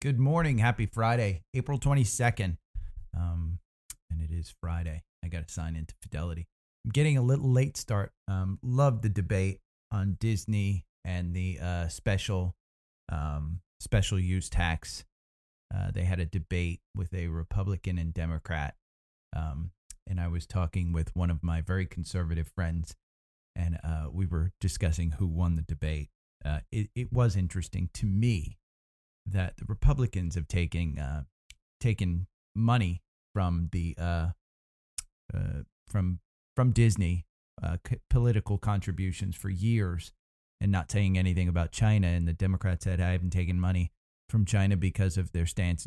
Good morning. Happy Friday, April 22nd. And it is Friday. I got to sign into Fidelity. I'm getting a little late start. Love the debate on Disney and the special use tax. They had a debate with a Republican and Democrat. And I was talking with one of my very conservative friends, and we were discussing who won the debate. It was interesting to me that the Republicans have taken money from the from Disney political contributions for years, and not saying anything about China. And the Democrats said, "I haven't taken money from China because of their stance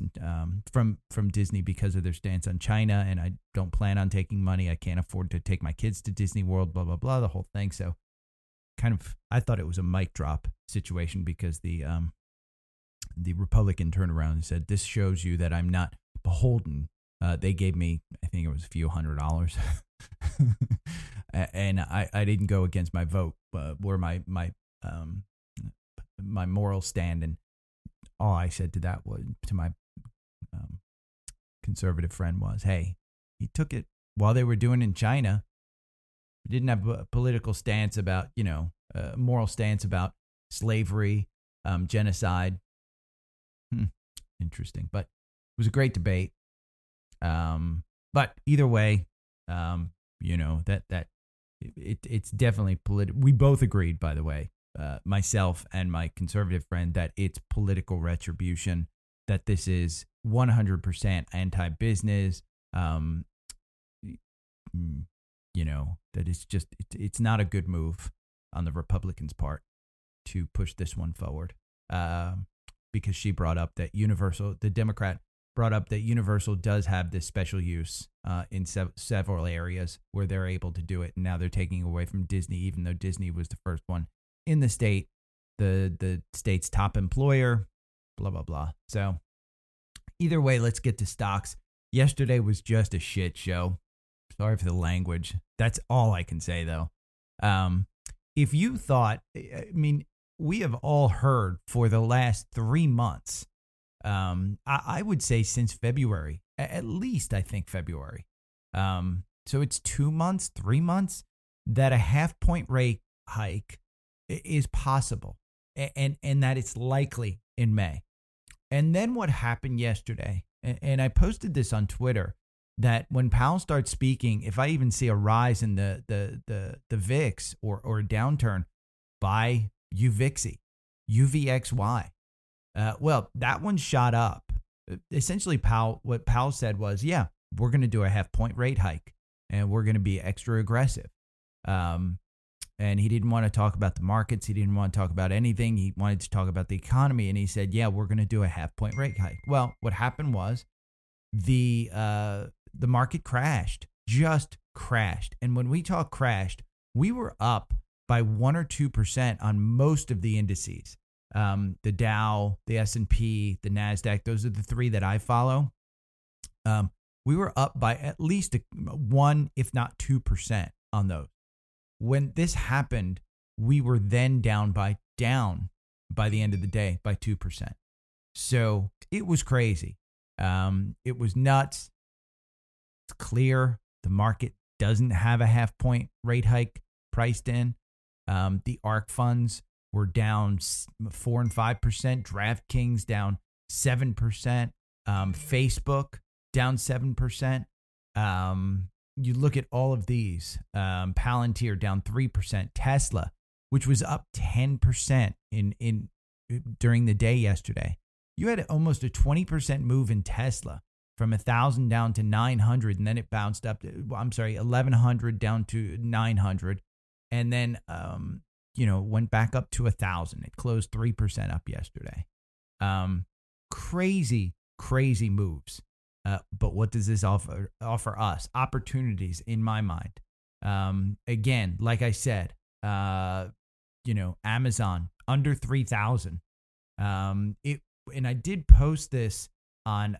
from Disney because of their stance on China, and I don't plan on taking money. I can't afford to take my kids to Disney World. Blah blah blah. The whole thing." So, kind of, I thought it was a mic drop situation because the Republican turned around and said, "This shows you that I'm not beholden." They gave me, I think it was a few $100, and I didn't go against my vote or my moral stand. And all I said to that was, to my conservative friend was, "Hey, he took it while they were doing in China. We didn't have a political stance about, moral stance about slavery, genocide." Interesting, but it was a great debate. But either way, it's definitely political. We both agreed, by the way, myself and my conservative friend, that it's political retribution, that this is 100% anti-business. That it's just, it's not a good move on the Republicans' part to push this one forward. Because she brought up that the Democrat brought up that Universal does have this special use in several areas where they're able to do it. And now they're taking away from Disney, even though Disney was the first one in the state, the state's top employer, blah, blah, blah. So either way, let's get to stocks. Yesterday was just a shit show. Sorry for the language. That's all I can say, though. If you thought, we have all heard for the last 3 months, I would say since February, at least I think February. So it's 2 months, 3 months that a 0.5 point rate hike is possible and that it's likely in May. And then what happened yesterday, and I posted this on Twitter, that when Powell starts speaking, if I even see a rise in the VIX or a downturn, by UVIXY, UVXY. Well, that one shot up. Essentially, what Powell said was, yeah, we're going to do a 0.5 point rate hike, and we're going to be extra aggressive. And he didn't want to talk about the markets. He didn't want to talk about anything. He wanted to talk about the economy. And he said, yeah, we're going to do a 0.5 point rate hike. Well, what happened was the market crashed, just crashed. And when we talk crashed, we were up by 1 or 2% on most of the indices, the Dow, the S&P, the NASDAQ. Those are the three that I follow. We were up by at least 1%, if not 2% on those. When this happened, we were then down by the end of the day by 2%. So it was crazy. It was nuts. It's clear the market doesn't have a 0.5 point rate hike priced in. The ARK funds were down 4 and 5%. DraftKings down 7%. Facebook down 7%. You look at all of these. Palantir down 3%. Tesla, which was up 10% in during the day yesterday. You had almost a 20% move in Tesla from 1,000 down to 900, and then it bounced up. 1,100 down to 900. And then, went back up to 1,000. It closed 3% up yesterday. Crazy, crazy moves. But what does this offer us? Opportunities, in my mind. Again, like I said, Amazon under 3,000. And I did post this on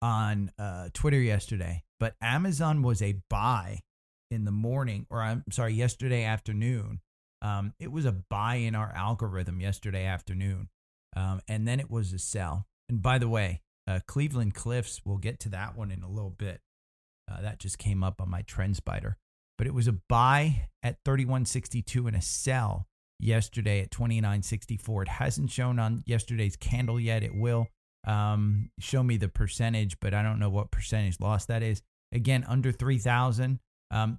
Twitter yesterday. But Amazon was a buy in the morning, or I'm sorry, yesterday afternoon. It was a buy in our algorithm yesterday afternoon. and then it was a sell. And by the way, Cleveland Cliffs, we'll get to that one in a little bit. That just came up on my trend spider. But it was a buy at 31.62 and a sell yesterday at 29.64. It hasn't shown on yesterday's candle yet. It will show me the percentage, but I don't know what percentage loss that is. Again, under 3,000.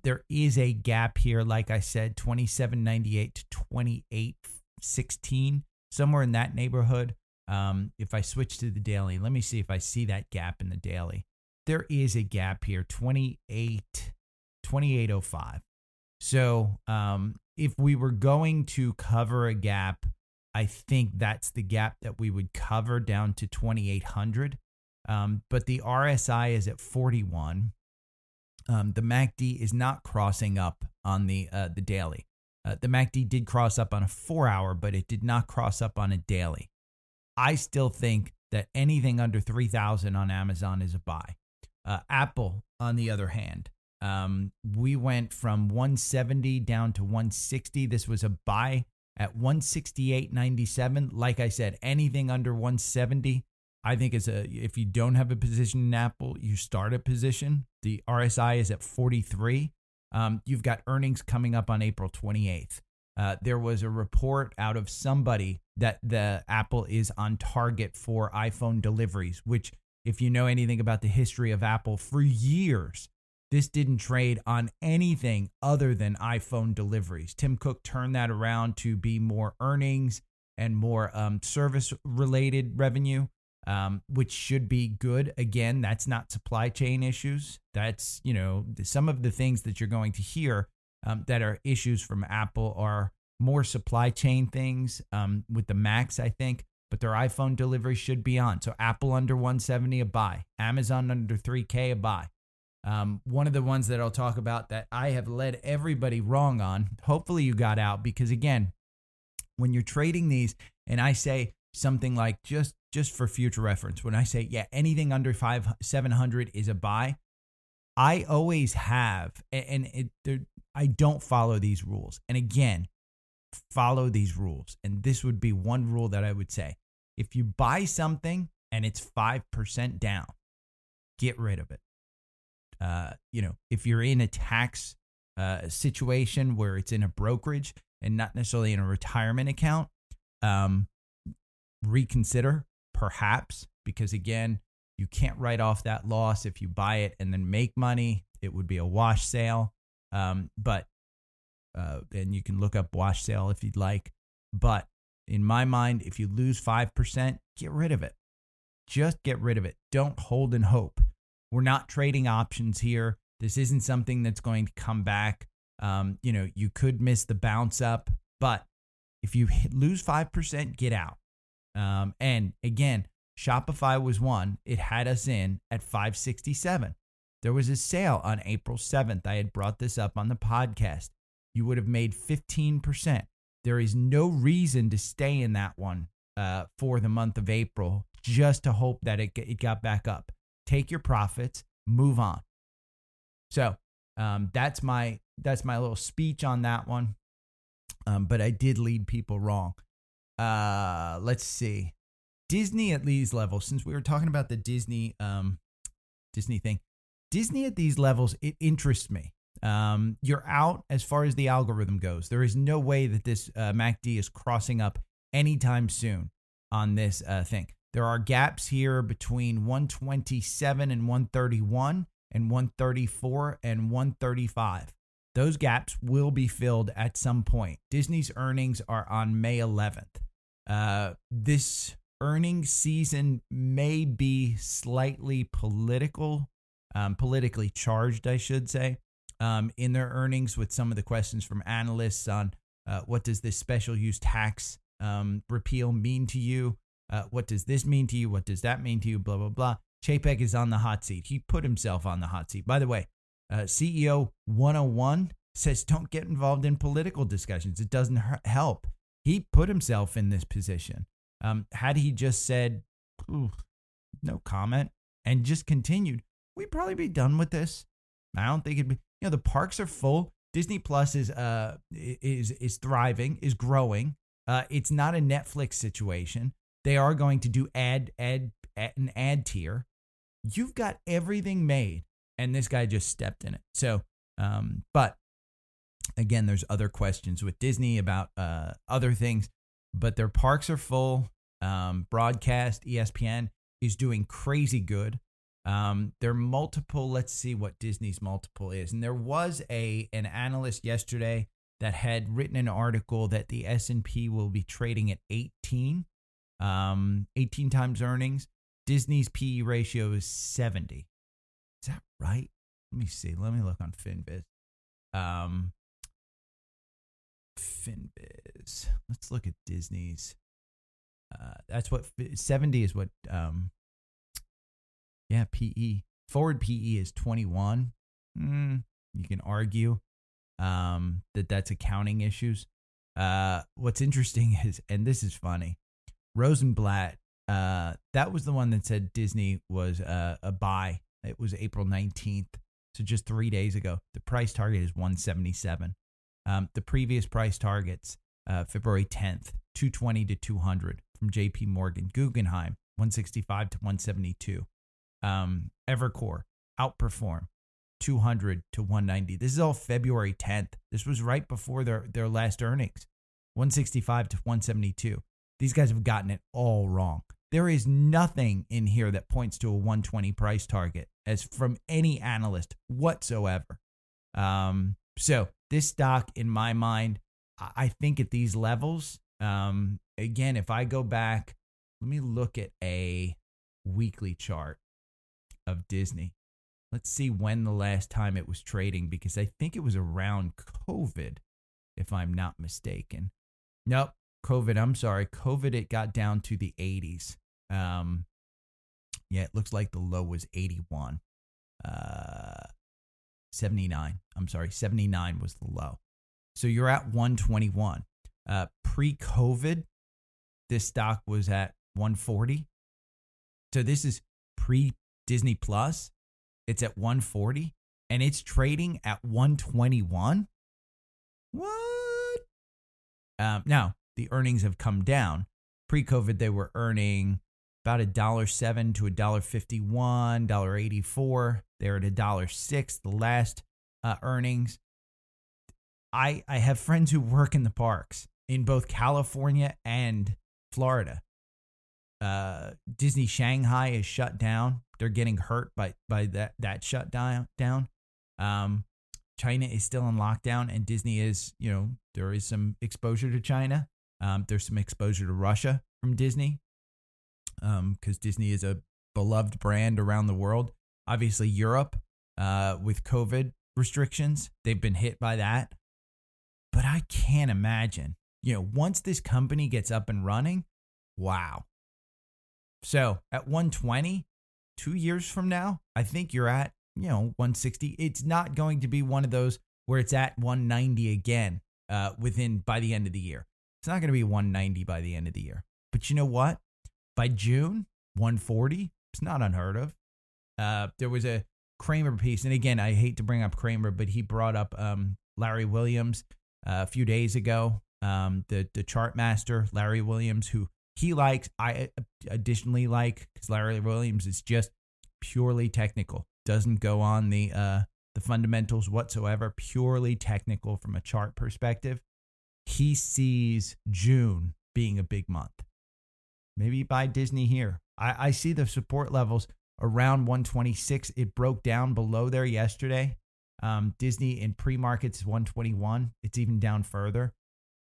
There is a gap here, like I said, 27.98 to 28.16, somewhere in that neighborhood. If I switch to the daily, let me see if I see that gap in the daily. There is a gap here, 28.05. So if we were going to cover a gap, I think that's the gap that we would cover down to 2,800. But the RSI is at 41. The MACD is not crossing up on the daily. The MACD did cross up on a 4-hour, but it did not cross up on a daily. I still think that anything under 3,000 on Amazon is a buy. Apple, on the other hand, we went from 170 down to 160. This was a buy at 168.97. Like I said, anything under 170. I think it's if you don't have a position in Apple, you start a position. The RSI is at 43. You've got earnings coming up on April 28th. There was a report out of somebody that the Apple is on target for iPhone deliveries, which if you know anything about the history of Apple for years, this didn't trade on anything other than iPhone deliveries. Tim Cook turned that around to be more earnings and more service-related revenue. Which should be good. Again, that's not supply chain issues. That's, you know, some of the things that you're going to hear that are issues from Apple are more supply chain things with the Macs, I think, but their iPhone delivery should be on. So Apple under 170, a buy. Amazon under 3K, a buy. One of the ones that I'll talk about that I have led everybody wrong on, hopefully you got out, because again, when you're trading these and I say something like just for future reference, when I say, yeah, anything under 700 is a buy, I always have, I don't follow these rules. And again, follow these rules. And this would be one rule that I would say. If you buy something and it's 5% down, get rid of it. If you're in a tax situation where it's in a brokerage and not necessarily in a retirement account, reconsider. Perhaps, because again, you can't write off that loss if you buy it and then make money. It would be a wash sale. And you can look up wash sale if you'd like. But in my mind, if you lose 5%, get rid of it. Just get rid of it. Don't hold and hope. We're not trading options here. This isn't something that's going to come back. You could miss the bounce up, but if you lose 5%, get out. And again, Shopify was one. It had us in at 567. There was a sale on April 7th. I had brought this up on the podcast. You would have made 15%. There is no reason to stay in that one for the month of April just to hope that it got back up. Take your profits, move on. So that's my little speech on that one. But I did lead people wrong. Let's see. Disney at these levels, since we were talking about the Disney thing, Disney at these levels, it interests me. You're out as far as the algorithm goes. There is no way that this MACD is crossing up anytime soon on this thing. There are gaps here between 127 and 131 and 134 and 135. Those gaps will be filled at some point. Disney's earnings are on May 11th. This earnings season may be slightly politically charged, I should say, in their earnings with some of the questions from analysts on what does this special use tax repeal mean to you? What does this mean to you? What does that mean to you? Blah, blah, blah. Chapek is on the hot seat. He put himself on the hot seat. By the way, CEO 101 says don't get involved in political discussions. It doesn't help. He put himself in this position. Had he just said, no comment, and just continued, we'd probably be done with this. I don't think it'd be. You know, the parks are full. Disney Plus is thriving, is growing. It's not a Netflix situation. They are going to do an ad tier. You've got everything made, and this guy just stepped in it. So, but again, there's other questions with Disney about other things, but their parks are full. Broadcast, ESPN is doing crazy good. Their multiple, let's see what Disney's multiple is. And there was an analyst yesterday that had written an article that the S&P will be trading at 18 times earnings. Disney's PE ratio is 70. Is that right? Let me see. Let me look on FinBiz. FinBiz. Let's look at Disney's. That's what 70 is. What? Yeah, PE. Forward PE is 21. You can argue that that's accounting issues. What's interesting is, and this is funny, Rosenblatt. That was the one that said Disney was a buy. It was April 19th, so just 3 days ago. The price target is 177. The previous price targets, February 10th, 220 to 200 from J.P. Morgan. Guggenheim, 165 to 172. Evercore, outperform, 200 to 190. This is all February 10th. This was right before their last earnings, 165 to 172. These guys have gotten it all wrong. There is nothing in here that points to a 120 price target as from any analyst whatsoever. So this stock, in my mind, I think at these levels, again, if I go back, let me look at a weekly chart of Disney. Let's see when the last time it was trading, because I think it was around COVID, if I'm not mistaken. Nope. COVID, I'm sorry. COVID, it got down to the 80s. Yeah, it looks like the low was 81. 79. I'm sorry, 79 was the low. So you're at 121. Pre-COVID, this stock was at 140. So this is pre-Disney Plus. It's at 140, and it's trading at 121. What? Now, the earnings have come down. Pre-COVID, they were earning about $1.07 to $1.51, $1.84. They're at $1.06, the last earnings. I have friends who work in the parks in both California and Florida. Disney Shanghai is shut down. They're getting hurt by that shutdown. China is still in lockdown, and Disney is, there is some exposure to China. There's some exposure to Russia from Disney, because Disney is a beloved brand around the world. Obviously, Europe, with COVID restrictions, they've been hit by that. But I can't imagine, once this company gets up and running, wow. So at 120, 2 years from now, I think you're at, 160. It's not going to be one of those where it's at 190 again by the end of the year. It's not going to be 190 by the end of the year. But you know what? By June, 140, it's not unheard of. There was a Kramer piece. And again, I hate to bring up Kramer, but he brought up Larry Williams a few days ago, the chart master, Larry Williams, who he likes. I additionally like, because Larry Williams is just purely technical. Doesn't go on the fundamentals whatsoever, purely technical from a chart perspective. He sees June being a big month. Maybe buy Disney here. I see the support levels around 126. It broke down below there yesterday. Disney in pre-markets is 121. It's even down further.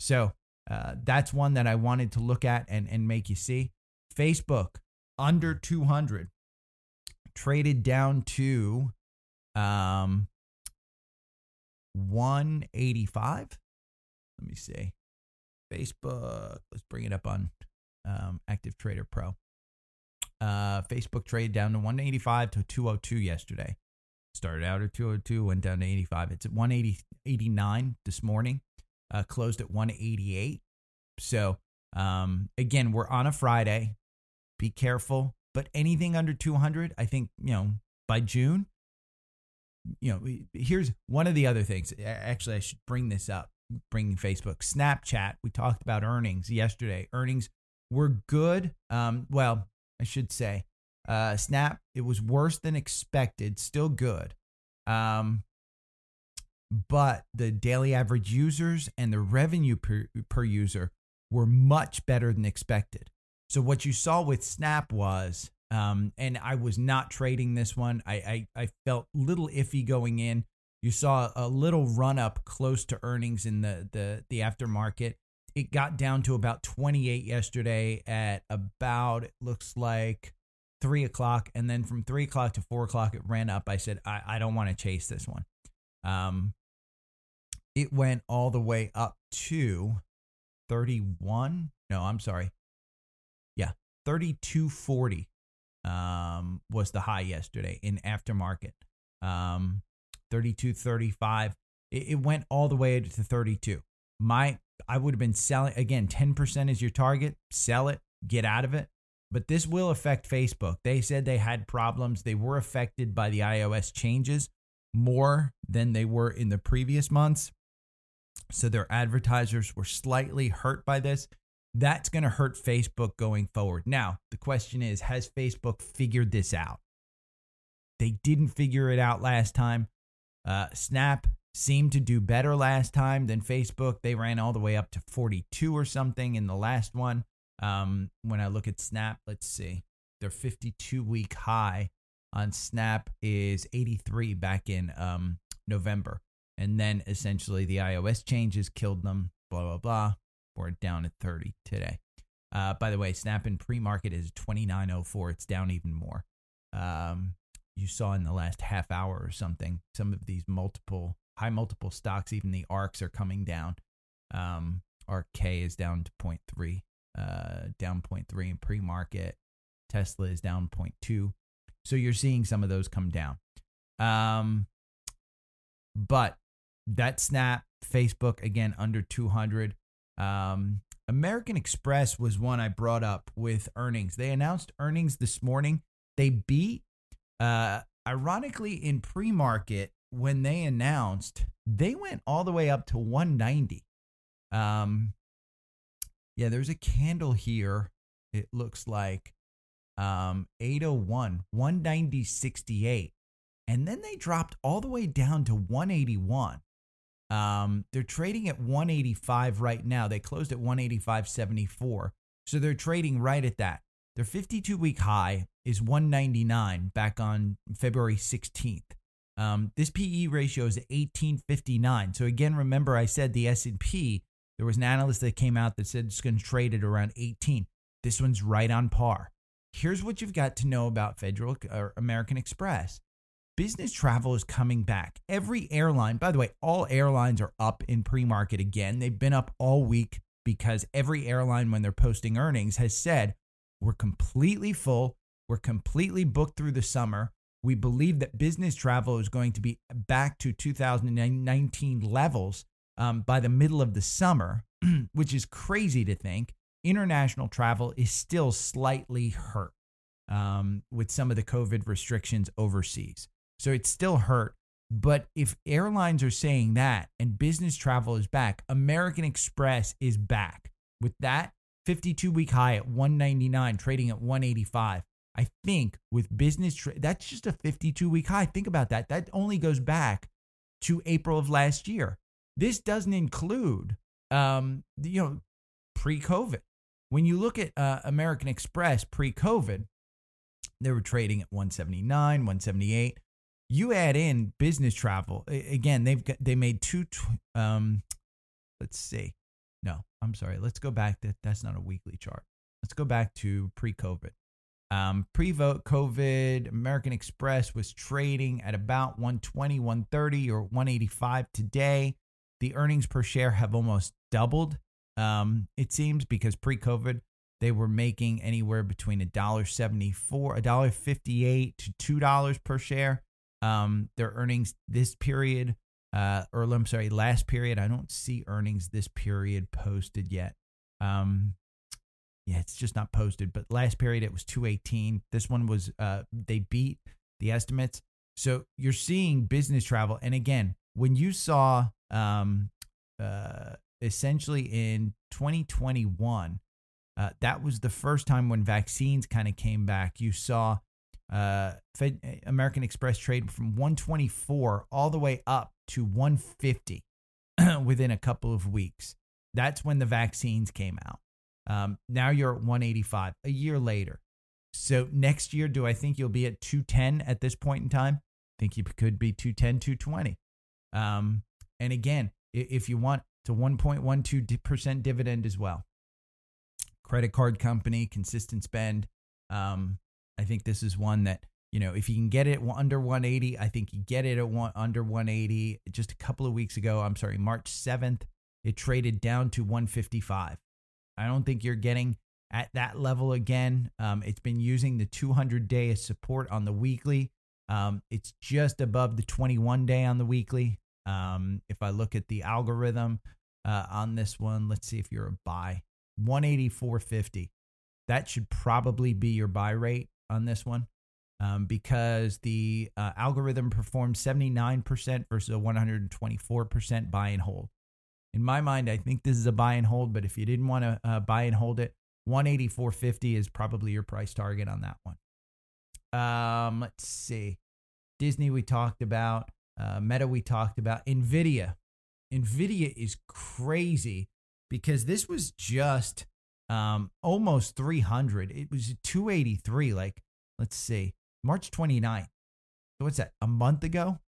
So that's one that I wanted to look at and make you see. Facebook, under 200. Traded down to 185. Let me see. Facebook. Let's bring it up on Active Trader Pro. Facebook traded down to 185 to 202 yesterday. Started out at 202, went down to 85. It's at 189 this morning. Closed at 188. So again, we're on a Friday. Be careful. But anything under 200, I think, by June, here's one of the other things. Actually, I should bring this up, bringing Facebook. Snapchat, we talked about earnings yesterday. Earnings were good. Well, I should say Snap, it was worse than expected, still good. But the daily average users and the revenue per user were much better than expected. So what you saw with Snap was, and I was not trading this one. I felt little iffy going in. You saw a little run up close to earnings in the aftermarket. It got down to about 28 yesterday at about, it looks like 3 o'clock. And then from 3 o'clock to 4 o'clock, it ran up. I said, I don't want to chase this one. It went all the way up to 31. No, I'm sorry. Yeah. 32.40, was the high yesterday in aftermarket. 32.35. It went all the way to 32. I would have been selling again. 10% is your target. Sell it, get out of it. But this will affect Facebook. They said they had problems. They were affected by the iOS changes more than they were in the previous months. So their advertisers were slightly hurt by this. That's going to hurt Facebook going forward. Now, the question is, has Facebook figured this out? They didn't figure it out last time. Snap seemed to do better last time than Facebook. They ran all the way up to 42 or something in the last one. When I look at Snap, let's see. Their 52-week high on Snap is 83 back in November. And then essentially the iOS changes killed them, blah, blah, blah. We're down at 30 today. By the way, Snap in pre-market is 29.04. It's down even more. You saw in the last half hour or something, some of these high multiple stocks, even the ARKs are coming down. ARK is down to 0.3, down 0.3 in pre-market. Tesla is down 0.2. So you're seeing some of those come down. But that Snap, Facebook, again, under 200. American Express was one I brought up with earnings. They announced earnings this morning. They beat. Ironically, in pre-market, when they announced, they went all the way up to 190. Yeah, there's a candle here. It looks like 801, 190.68. And then they dropped all the way down to 181. They're trading at 185 right now. They closed at 185.74. So they're trading right at that. Their 52-week high is 199 back on February 16th. This PE ratio is 18.59. So again, remember I said the S&P, there was an analyst that came out that said it's going to trade at around 18. This one's right on par. Here's what you've got to know about Federal or American Express. Business travel is coming back. Every airline, by the way, all airlines are up in pre-market again. They've been up all week because every airline, when they're posting earnings, has said, we're completely full. We're completely booked through the summer. We believe that business travel is going to be back to 2019 levels by the middle of the summer, which is crazy to think. International travel is still slightly hurt with some of the COVID restrictions overseas. So it's still hurt. But if airlines are saying that and business travel is back, American Express is back. With that 52-week high at 199, trading at 185. I think with business, that's just a 52-week high. Think about that. That only goes back to April of last year. This doesn't include, pre-COVID. When you look at American Express pre-COVID, they were trading at 179, 178. You add in business travel. Again, they made two. Let's see. No, I'm sorry. Let's go back. That's not a weekly chart. Let's go back to pre-COVID. Pre-COVID, American Express was trading at about 120, 130, or 185 today. The earnings per share have almost doubled, it seems, because pre-COVID, they were making anywhere between $1.74, $1.58 to $2 per share. Their earnings this period, last period. I don't see earnings this period posted yet. It's just not posted. But last period, it was 218. This one was, they beat the estimates. So you're seeing business travel. And again, when you saw essentially in 2021, That was the first time when vaccines kind of came back. You saw American Express trade from 124 all the way up to 150 within a couple of weeks. That's when the vaccines came out. Now you're at 185 a year later. So next year, do I think you'll be at 210 at this point in time? I think you could be 210, 220. And again, if you want, it's a 1.12% dividend as well. Credit card company, consistent spend. I think this is one that, you know, if you can get it under 180, I think you get it at under 180. Just a couple of weeks ago, March 7th, it traded down to 155. I don't think you're getting at that level again. It's been using the 200-day as support on the weekly. It's just above the 21-day on the weekly. If I look at the algorithm on this one, let's see if you're a buy. 184.50. That should probably be your buy rate on this one because the algorithm performed 79% versus a 124% buy and hold. In my mind, I think this is a buy and hold, but if you didn't want to buy and hold it, 184.50 is probably your price target on that one. Let's see. Disney we talked about. Meta we talked about. Nvidia. Nvidia is crazy because this was just almost 300. It was 283. Like, let's see, March 29th. So what's that? A month ago?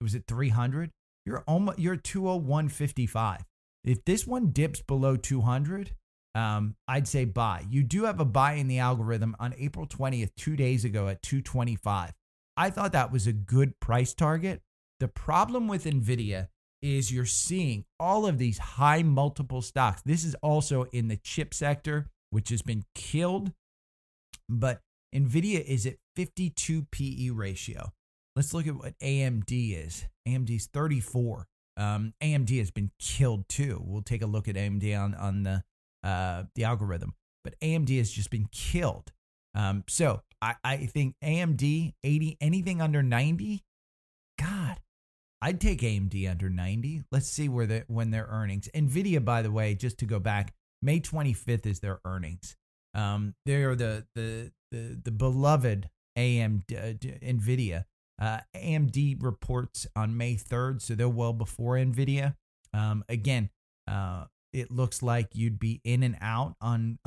It was at 300. You're 201.55. If this one dips below 200, I'd say buy. You do have a buy in the algorithm on April 20th, 2 days ago at 225. I thought that was a good price target. The problem with Nvidia is you're seeing all of these high multiple stocks. This is also in the chip sector, which has been killed, but Nvidia is at 52 PE ratio. Let's look at what AMD is. AMD's 34. AMD has been killed too. We'll take a look at AMD on the algorithm, but AMD has just been killed. So I think AMD 80, anything under 90, God, I'd take AMD under 90. Let's see when their earnings. Nvidia, by the way, just to go back, May 25th is their earnings. They are the beloved AMD Nvidia. AMD reports on May 3rd, so they're well before Nvidia. Again, it looks like you'd be in and out on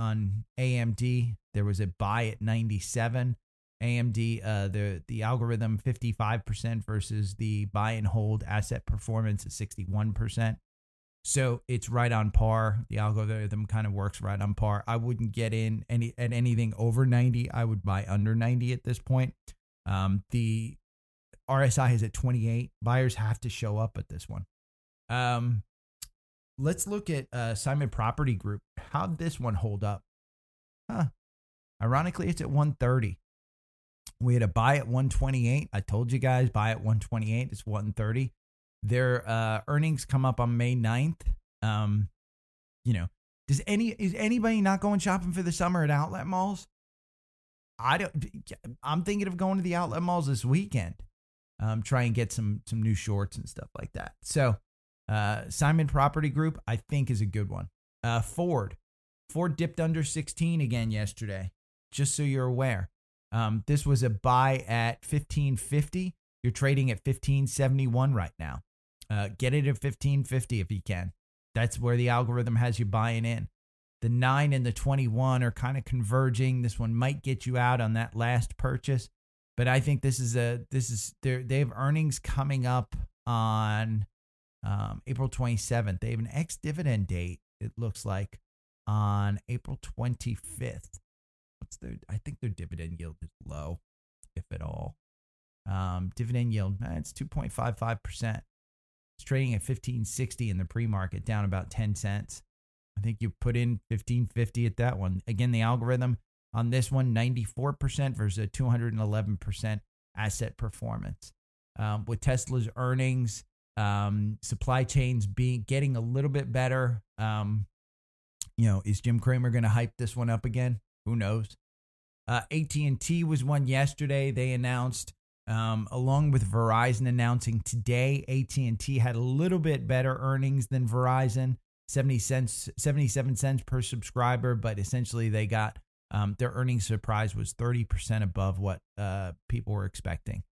AMD. There was a buy at 97. AMD, the algorithm 55% versus the buy and hold asset performance at 61%. So it's right on par. The algorithm kind of works right on par. I wouldn't get in at anything over 90. I would buy under 90 at this point. The RSI is at 28. Buyers have to show up at this one. Let's look at Simon Property Group. How'd this one hold up? Ironically, it's at 130. We had a buy at 128. I told you guys, buy at 128. It's 130. Their earnings come up on May 9th. Is anybody not going shopping for the summer at outlet malls? I'm thinking of going to the outlet malls this weekend. Try and get some new shorts and stuff like that. So Simon Property Group, I think, is a good one. Ford dipped under 16 again yesterday, just so you're aware. This was a buy at 1550. You're trading at 1571 right now. Get it at 1550 if you can. That's where the algorithm has you buying in. The 9 and the 21 are kind of converging. This one might get you out on that last purchase, but I think they have earnings coming up on April 27th. They have an ex-dividend date, it looks like, on April 25th. I think their dividend yield is low, if at all. Dividend yield, it's 2.55%. It's trading at 15.60 in the pre-market, down about 10 cents. I think you put in 15.50 at that one. Again, the algorithm on this one, 94% versus a 211% asset performance. With Tesla's earnings, supply chains getting a little bit better. Is Jim Kramer going to hype this one up again? Who knows? AT&T was one yesterday. They announced, along with Verizon announcing today, AT&T had a little bit better earnings than Verizon. 77 cents per subscriber, but essentially they got their earnings surprise was 30% above what people were expecting.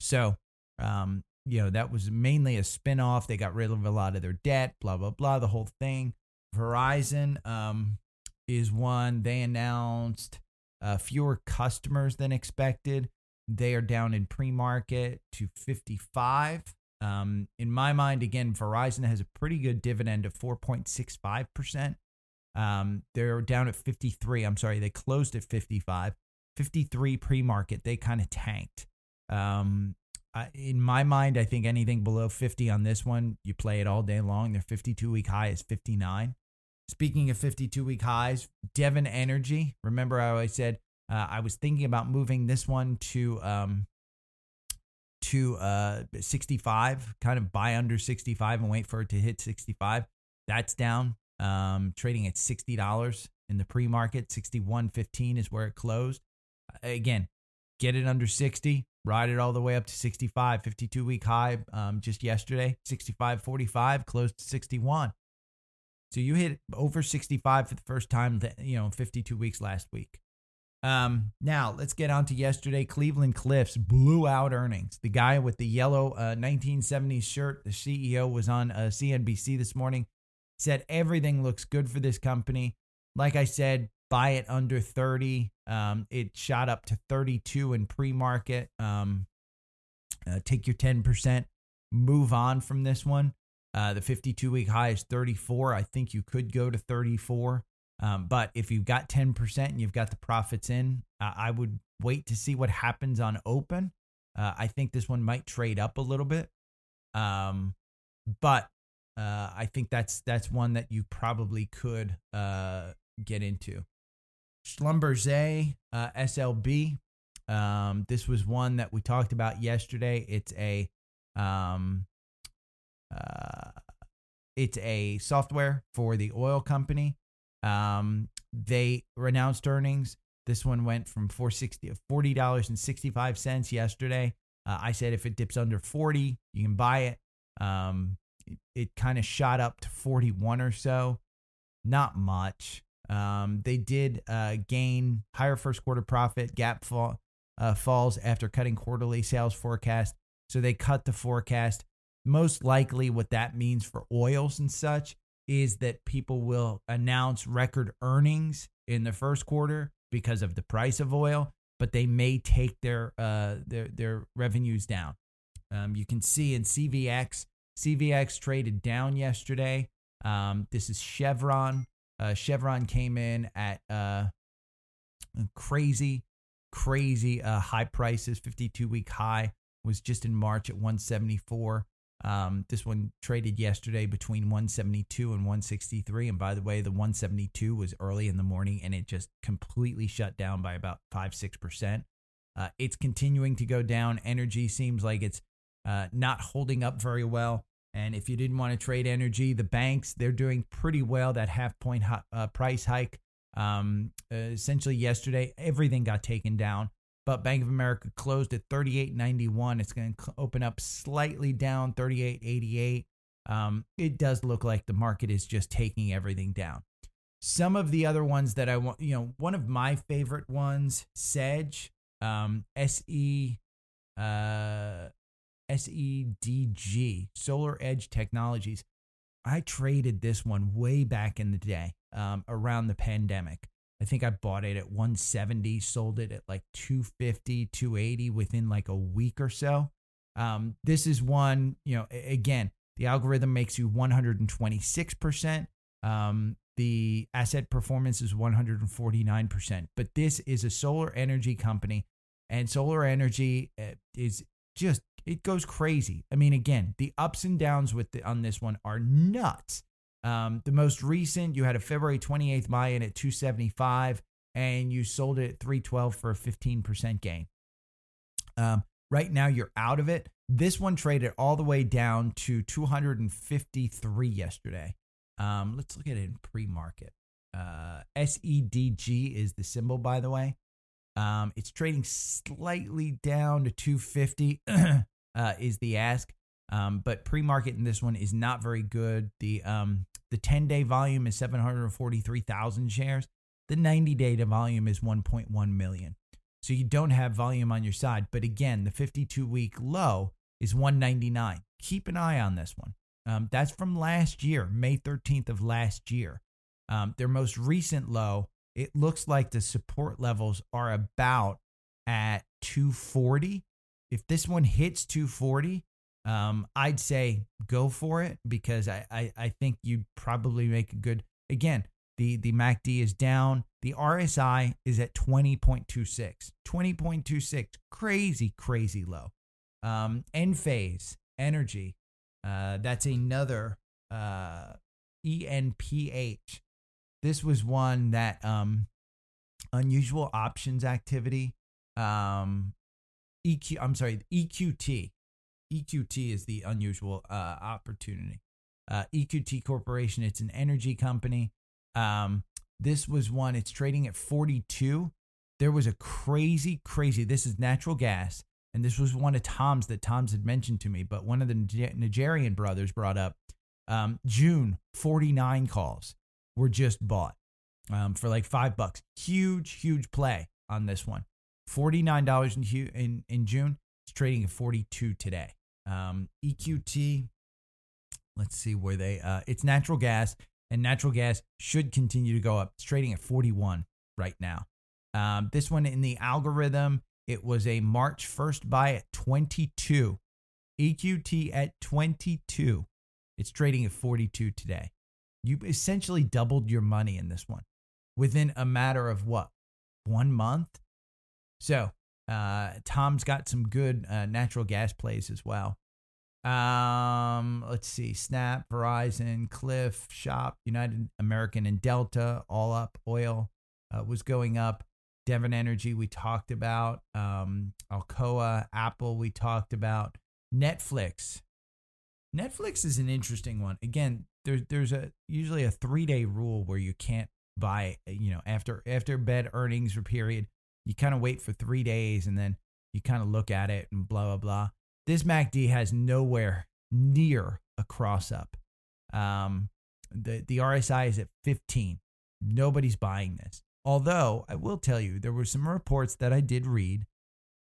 So, you know, that was mainly a spinoff. They got rid of a lot of their debt, blah, blah, blah, the whole thing. Verizon is one. They announced fewer customers than expected. They are down in pre-market to 55. In my mind, again, Verizon has a pretty good dividend of 4.65%. They're down at 53. I'm sorry, they closed at 55. 53 pre-market, they kind of tanked. In my mind, I think anything below 50 on this one, you play it all day long. Their 52-week high is 59. Speaking of 52-week highs, Devon Energy. Remember I always said I was thinking about moving this one to 65, kind of buy under 65 and wait for it to hit 65. That's down, trading at $60 in the pre-market. 61.15 is where it closed. Again, get it under 60. Ride it all the way up to 65, 52-week high just yesterday, 65.45, closed to 61. So you hit over 65 for the first time, you know, 52 weeks last week. Now, let's get on to yesterday. Cleveland Cliffs blew out earnings. The guy with the yellow 1970s shirt, the CEO, was on CNBC this morning, said everything looks good for this company. Like I said, buy it under 30. It shot up to 32 in pre-market. Take your 10%, move on from this one. The 52-week high is 34. I think you could go to 34. But if you've got 10% and you've got the profits in, I would wait to see what happens on open. I think this one might trade up a little bit. But I think that's one that you probably could get into. Schlumberger, SLB. This was one that we talked about yesterday. It's a software for the oil company. They announced earnings. This one went from $40.65 yesterday. I said if it dips under 40, you can buy it. It kind of shot up to 41 or so. Not much. They did gain higher first quarter profit. Gap falls after cutting quarterly sales forecast. So they cut the forecast. Most likely what that means for oils and such is that people will announce record earnings in the first quarter because of the price of oil, but they may take their revenues down. You can see in CVX, CVX traded down yesterday. This is Chevron. Chevron came in at crazy high prices. 52-week high was just in March at 174. This one traded yesterday between 172 and 163. And by the way, the 172 was early in the morning and it just completely shut down by about 5-6%. It's continuing to go down. Energy seems like it's not holding up very well. And if you didn't want to trade energy, the banks, they're doing pretty well. That half point price hike. Essentially yesterday, everything got taken down. But Bank of America closed at 38.91. It's going to open up slightly down, 38.88. It does look like the market is just taking everything down. Some of the other ones that I want, you know, one of my favorite ones, Sedge, SEDG, Solar Edge Technologies. I traded this one way back in the day, around the pandemic. I think I bought it at 170, sold it at like 250, 280 within like a week or so. This is one, you know, again, the algorithm makes you 126%. The asset performance is 149%. But this is a solar energy company, and solar energy is just, it goes crazy. I mean, again, the ups and downs on this one are nuts. The most recent, you had a February 28th buy-in at 275, and you sold it at 312 for a 15% gain. Right now, you're out of it. This one traded all the way down to 253 yesterday. Let's look at it in pre-market. SEDG is the symbol, by the way. It's trading slightly down to 250 is the ask. But pre-market in this one is not very good. The 10-day volume is 743,000 shares. The 90-day volume is 1.1 million. So you don't have volume on your side. But again, the 52-week low is 199. Keep an eye on this one. That's from last year, May 13th of last year. Their most recent low, it looks like the support levels are about at 240. If this one hits 240, I'd say go for it, because I think you'd probably make a good, again, the MACD is down. The RSI is at 20.26. 20.26, crazy, crazy low. Enphase Energy, that's another ENPH. This was one that unusual options activity. EQT. EQT is the unusual opportunity. EQT Corporation, it's an energy company. This was one, it's trading at 42. There was a crazy, this is natural gas. And this was one of Tom's that Tom's had mentioned to me, but one of the Nigerian brothers brought up, June 49 calls were just bought for like $5. Huge play on this one. $49 in June. It's trading at 42 today. EQT, let's see where they, it's natural gas. And natural gas should continue to go up. It's trading at 41 right now. This one in the algorithm, it was a March 1st buy at 22. EQT at 22. It's trading at 42 today. You essentially doubled your money in this one within a matter of what? 1 month? So Tom's got some good natural gas plays as well. Let's see, Snap, Verizon, Cliff, Shop, United, American, and Delta, all up. Oil was going up. Devon Energy, we talked about. Alcoa, Apple, we talked about. Netflix. Netflix is an interesting one. Again, there's a usually a 3-day rule where you can't buy, after bed earnings or period. You kind of wait for 3 days and then you kind of look at it and blah, blah, blah. This MACD has nowhere near a cross up. The RSI is at 15. Nobody's buying this. Although I will tell you, there were some reports that I did read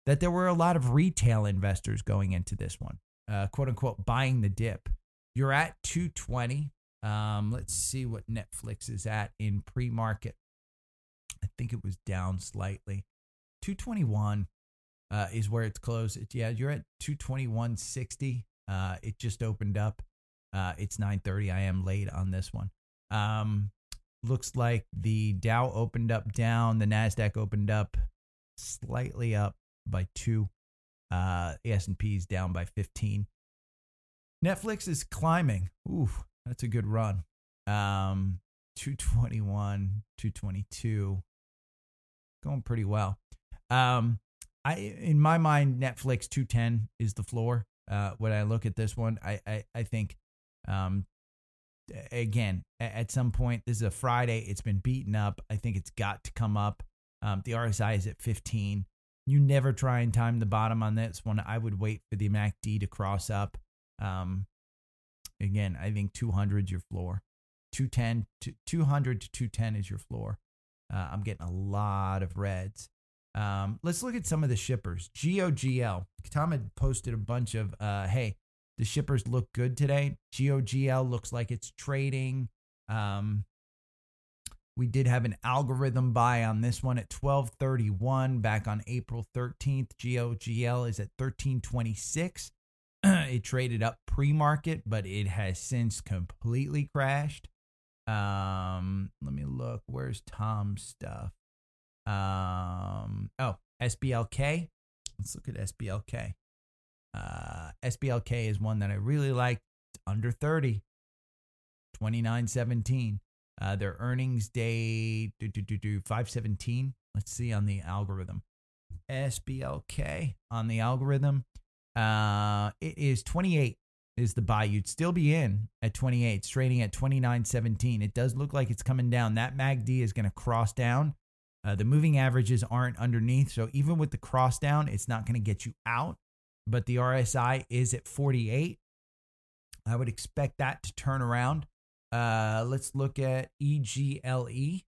that there were a lot of retail investors going into this one, quote unquote, buying the dip. You're at 220. Let's see what Netflix is at in pre-market. I think it was down slightly. 221. Is where it's closed. You're at 221.60. It just opened up. It's 9:30. I am late on this one. Looks like the Dow opened up down. The NASDAQ opened up slightly up by 2. S&P is down by 15. Netflix is climbing. Ooh, that's a good run. 221, 222. Going pretty well. In my mind, Netflix 210 is the floor. When I look at this one, I think, again, at some point, this is a Friday. It's been beaten up. I think it's got to come up. The RSI is at 15. You never try and time the bottom on this one. I would wait for the MACD to cross up. Again, I think 200 is your floor. 200 to 210 is your floor. I'm getting a lot of reds. Let's look at some of the shippers. GOGL. Tom had posted a bunch of, hey, the shippers look good today. GOGL looks like it's trading. We did have an algorithm buy on this one at 12:31 back on April 13th. GOGL is at 13.26. It traded up pre-market, but it has since completely crashed. Let me look. Where's Tom's stuff? SBLK. Let's look at SBLK. SBLK is one that I really like. It's under 30, 29.17. Their earnings day 5/17. Let's see on the algorithm. SBLK on the algorithm. It is 28 is the buy. You'd still be in at 28. It's trading at 29.17. It does look like it's coming down. That MACD is going to cross down. The moving averages aren't underneath, so even with the cross down, it's not going to get you out. But the RSI is at 48. I would expect that to turn around. Let's look at EGLE.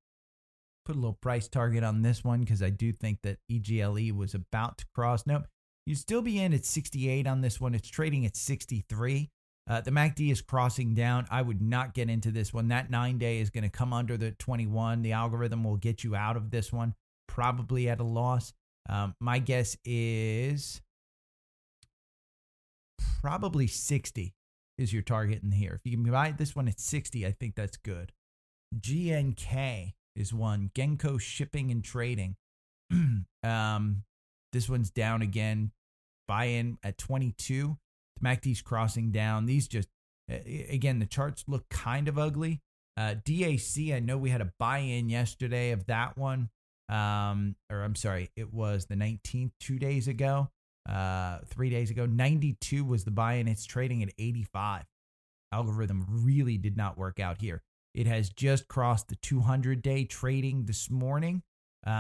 Put a little price target on this one because I do think that EGLE was about to cross. Nope. You'd still be in at 68 on this one. It's trading at 63. The MACD is crossing down. I would not get into this one. That 9-day is going to come under the 21. The algorithm will get you out of this one, probably at a loss. My guess is probably 60 is your target in here. If you can buy this one at 60, I think that's good. GNK is one. Genco Shipping and Trading. This one's down again. Buy in at 22. The MACD's crossing down. These just, again, the charts look kind of ugly. DAC, I know we had a buy-in yesterday of that one. Or I'm sorry, it was the 19th, 2 days ago, 3 days ago. 92 was the buy-in. It's trading at 85. Algorithm really did not work out here. It has just crossed the 200-day trading this morning. The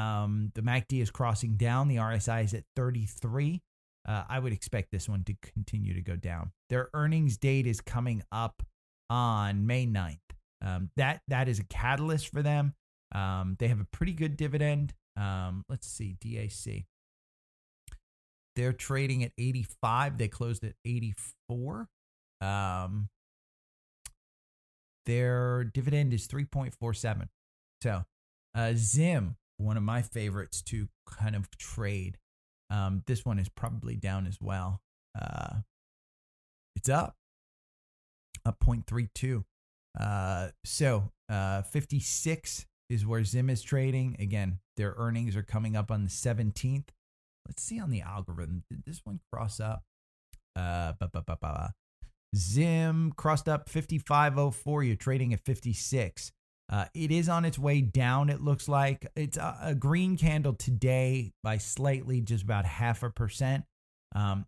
MACD is crossing down. The RSI is at 33. I would expect this one to continue to go down. Their earnings date is coming up on May 9th. That is a catalyst for them. They have a pretty good dividend. Let's see, DAC. They're trading at 85. They closed at 84. Their dividend is 3.47. So Zim, one of my favorites to kind of trade. This one is probably down as well. It's up 0.32. So 56 is where Zim is trading. Again, their earnings are coming up on the 17th. Let's see on the algorithm. Did this one cross up? Zim crossed up 55.04. You're trading at 56. It is on its way down, it looks like. It's a green candle today by slightly, just about 0.5%.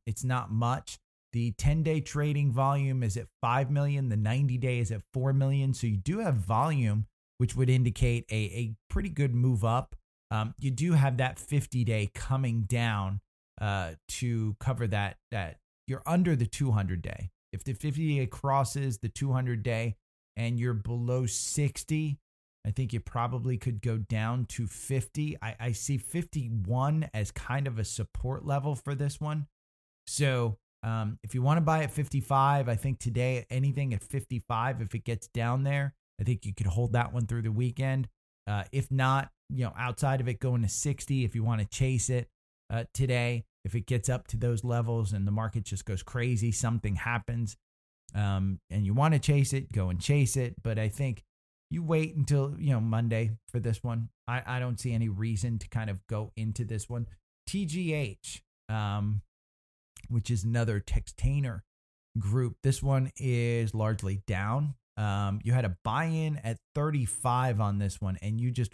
It's not much. The 10-day trading volume is at 5 million. The 90-day is at 4 million. So you do have volume, which would indicate a pretty good move up. You do have that 50-day coming down to cover that. You're under the 200-day. If the 50-day crosses the 200-day, and you're below 60, I think you probably could go down to 50. I see 51 as kind of a support level for this one. So if you want to buy at 55, I think today anything at 55, if it gets down there, I think you could hold that one through the weekend. If not, outside of it going to 60, if you want to chase it today, if it gets up to those levels and the market just goes crazy, something happens, and you want to chase it, go and chase it. But I think you wait until, Monday for this one. I don't see any reason to kind of go into this one. TGH, which is another Textainer group. This one is largely down. You had a buy-in at 35 on this one, and you just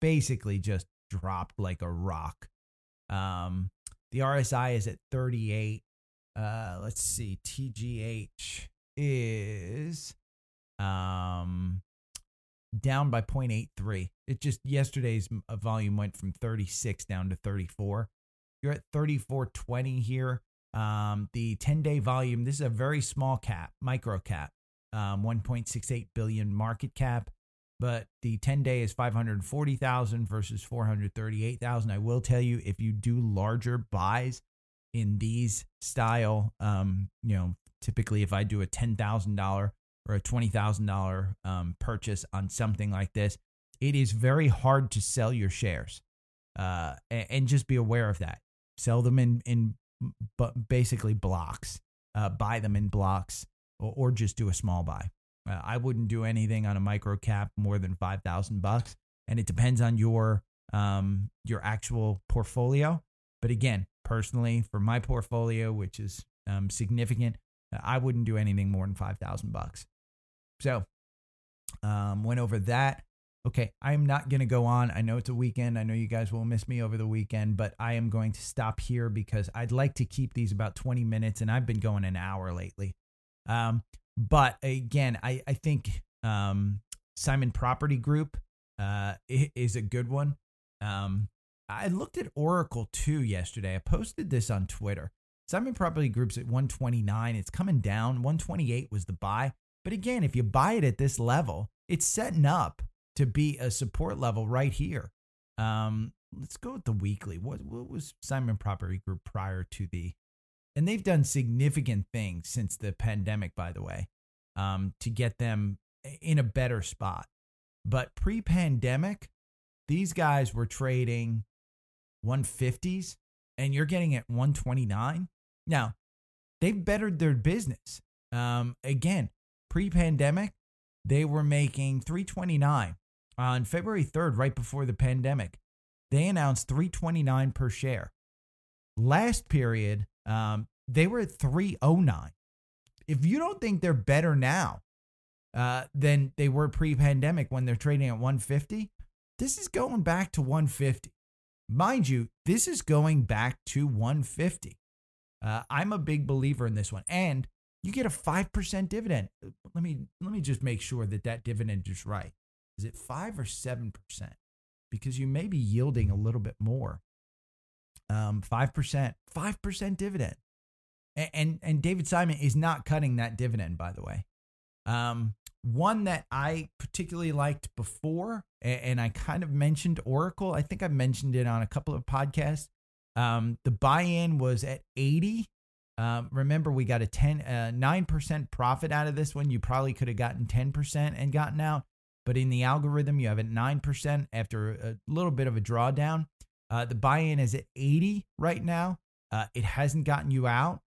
basically just dropped like a rock. The RSI is at 38. Let's see. TGH is down by 0.83. It just yesterday's volume went from 36 down to 34. You're at 34.20 here. The 10-day volume. This is a very small cap, micro cap, 1.68 billion market cap, but the 10-day is 540,000 versus 438,000. I will tell you, if you do larger buys in these style, typically if I do a $10,000 or a $20,000 purchase on something like this, it is very hard to sell your shares. And just be aware of that. Sell them in basically blocks, buy them in blocks, or just do a small buy. I wouldn't do anything on a micro cap more than $5,000, and it depends on your actual portfolio. But again, personally, for my portfolio, which is significant, I wouldn't do anything more than $5,000. So, went over that. Okay, I am not going to go on. I know it's a weekend. I know you guys will miss me over the weekend, but I am going to stop here because I'd like to keep these about 20 minutes, and I've been going an hour lately. But again, I think Simon Property Group is a good one. I looked at Oracle too yesterday. I posted this on Twitter. Simon Property Group's at 129. It's coming down. 128 was the buy. But again, if you buy it at this level, it's setting up to be a support level right here. Let's go with the weekly. What was Simon Property Group prior to the... And they've done significant things since the pandemic, by the way, to get them in a better spot. But pre-pandemic, these guys were trading 150s, and you're getting at 129. Now, they've bettered their business. Again, pre-pandemic, they were making 329 on February 3rd, right before the pandemic. They announced 329 per share. Last period, they were at 309. If you don't think they're better now than they were pre-pandemic when they're trading at 150, this is going back to 150. Mind you, this is going back to 150. I'm a big believer in this one. And you get a 5% dividend. Let me just make sure that dividend is right. Is it 5 or 7%? Because you may be yielding a little bit more. 5% dividend. And David Simon is not cutting that dividend, by the way. One that I particularly liked before, and I kind of mentioned Oracle. I think I mentioned it on a couple of podcasts. The buy-in was at 80. Remember, we got a 9% profit out of this one. You probably could have gotten 10% and gotten out. But in the algorithm, you have it 9% after a little bit of a drawdown. The buy-in is at 80 right now. It hasn't gotten you out.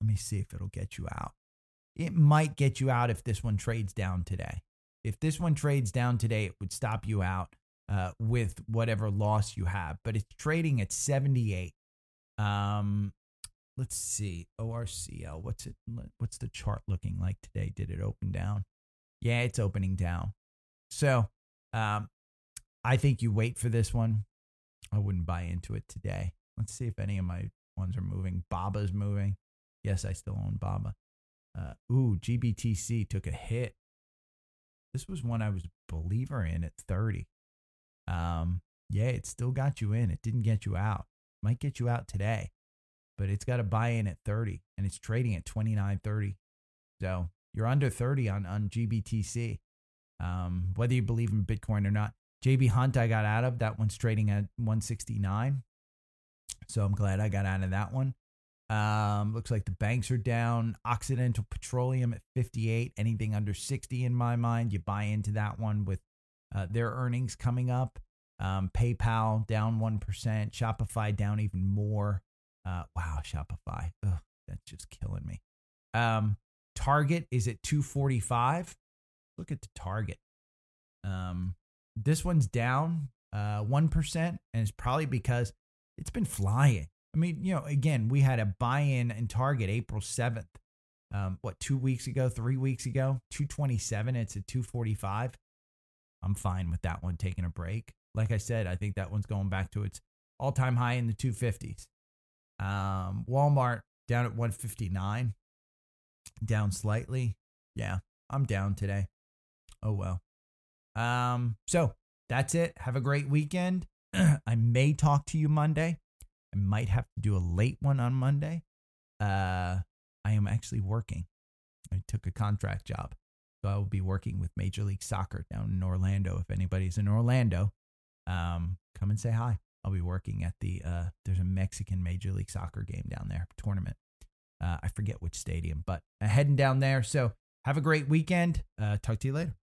Let me see if it'll get you out. It might get you out if this one trades down today. If this one trades down today, it would stop you out with whatever loss you have. But it's trading at 78. Let's see. ORCL. What's the chart looking like today? Did it open down? Yeah, it's opening down. So I think you wait for this one. I wouldn't buy into it today. Let's see if any of my ones are moving. Baba's moving. Yes, I still own Baba. GBTC took a hit. This was one I was a believer in at 30. Yeah, it still got you in. It didn't get you out. Might get you out today, but it's got a buy in at 30, and it's trading at 29.30. So you're under 30 on GBTC, whether you believe in Bitcoin or not. JB Hunt I got out of. That one's trading at 169. So I'm glad I got out of that one. Looks like the banks are down. Occidental Petroleum at 58. Anything under 60 in my mind, you buy into that one with their earnings coming up. PayPal down 1%. Shopify down even more. Wow, Shopify. Ugh, that's just killing me. Target is at 245. Look at the Target. This one's down 1%, and it's probably because it's been flying. I mean, you know, again, we had a buy-in in Target April 7th, 3 weeks ago, 227. It's at 245. I'm fine with that one taking a break. Like I said, I think that one's going back to its all-time high in the 250s. Walmart down at 159, down slightly. Yeah, I'm down today. Oh, well. So that's it. Have a great weekend. I may talk to you Monday. I might have to do a late one on Monday. I am actually working. I took a contract job. So I will be working with Major League Soccer down in Orlando. If anybody's in Orlando, come and say hi. I'll be working at there's a Mexican Major League Soccer game down there, tournament. I forget which stadium, but I'm heading down there. So have a great weekend. Talk to you later.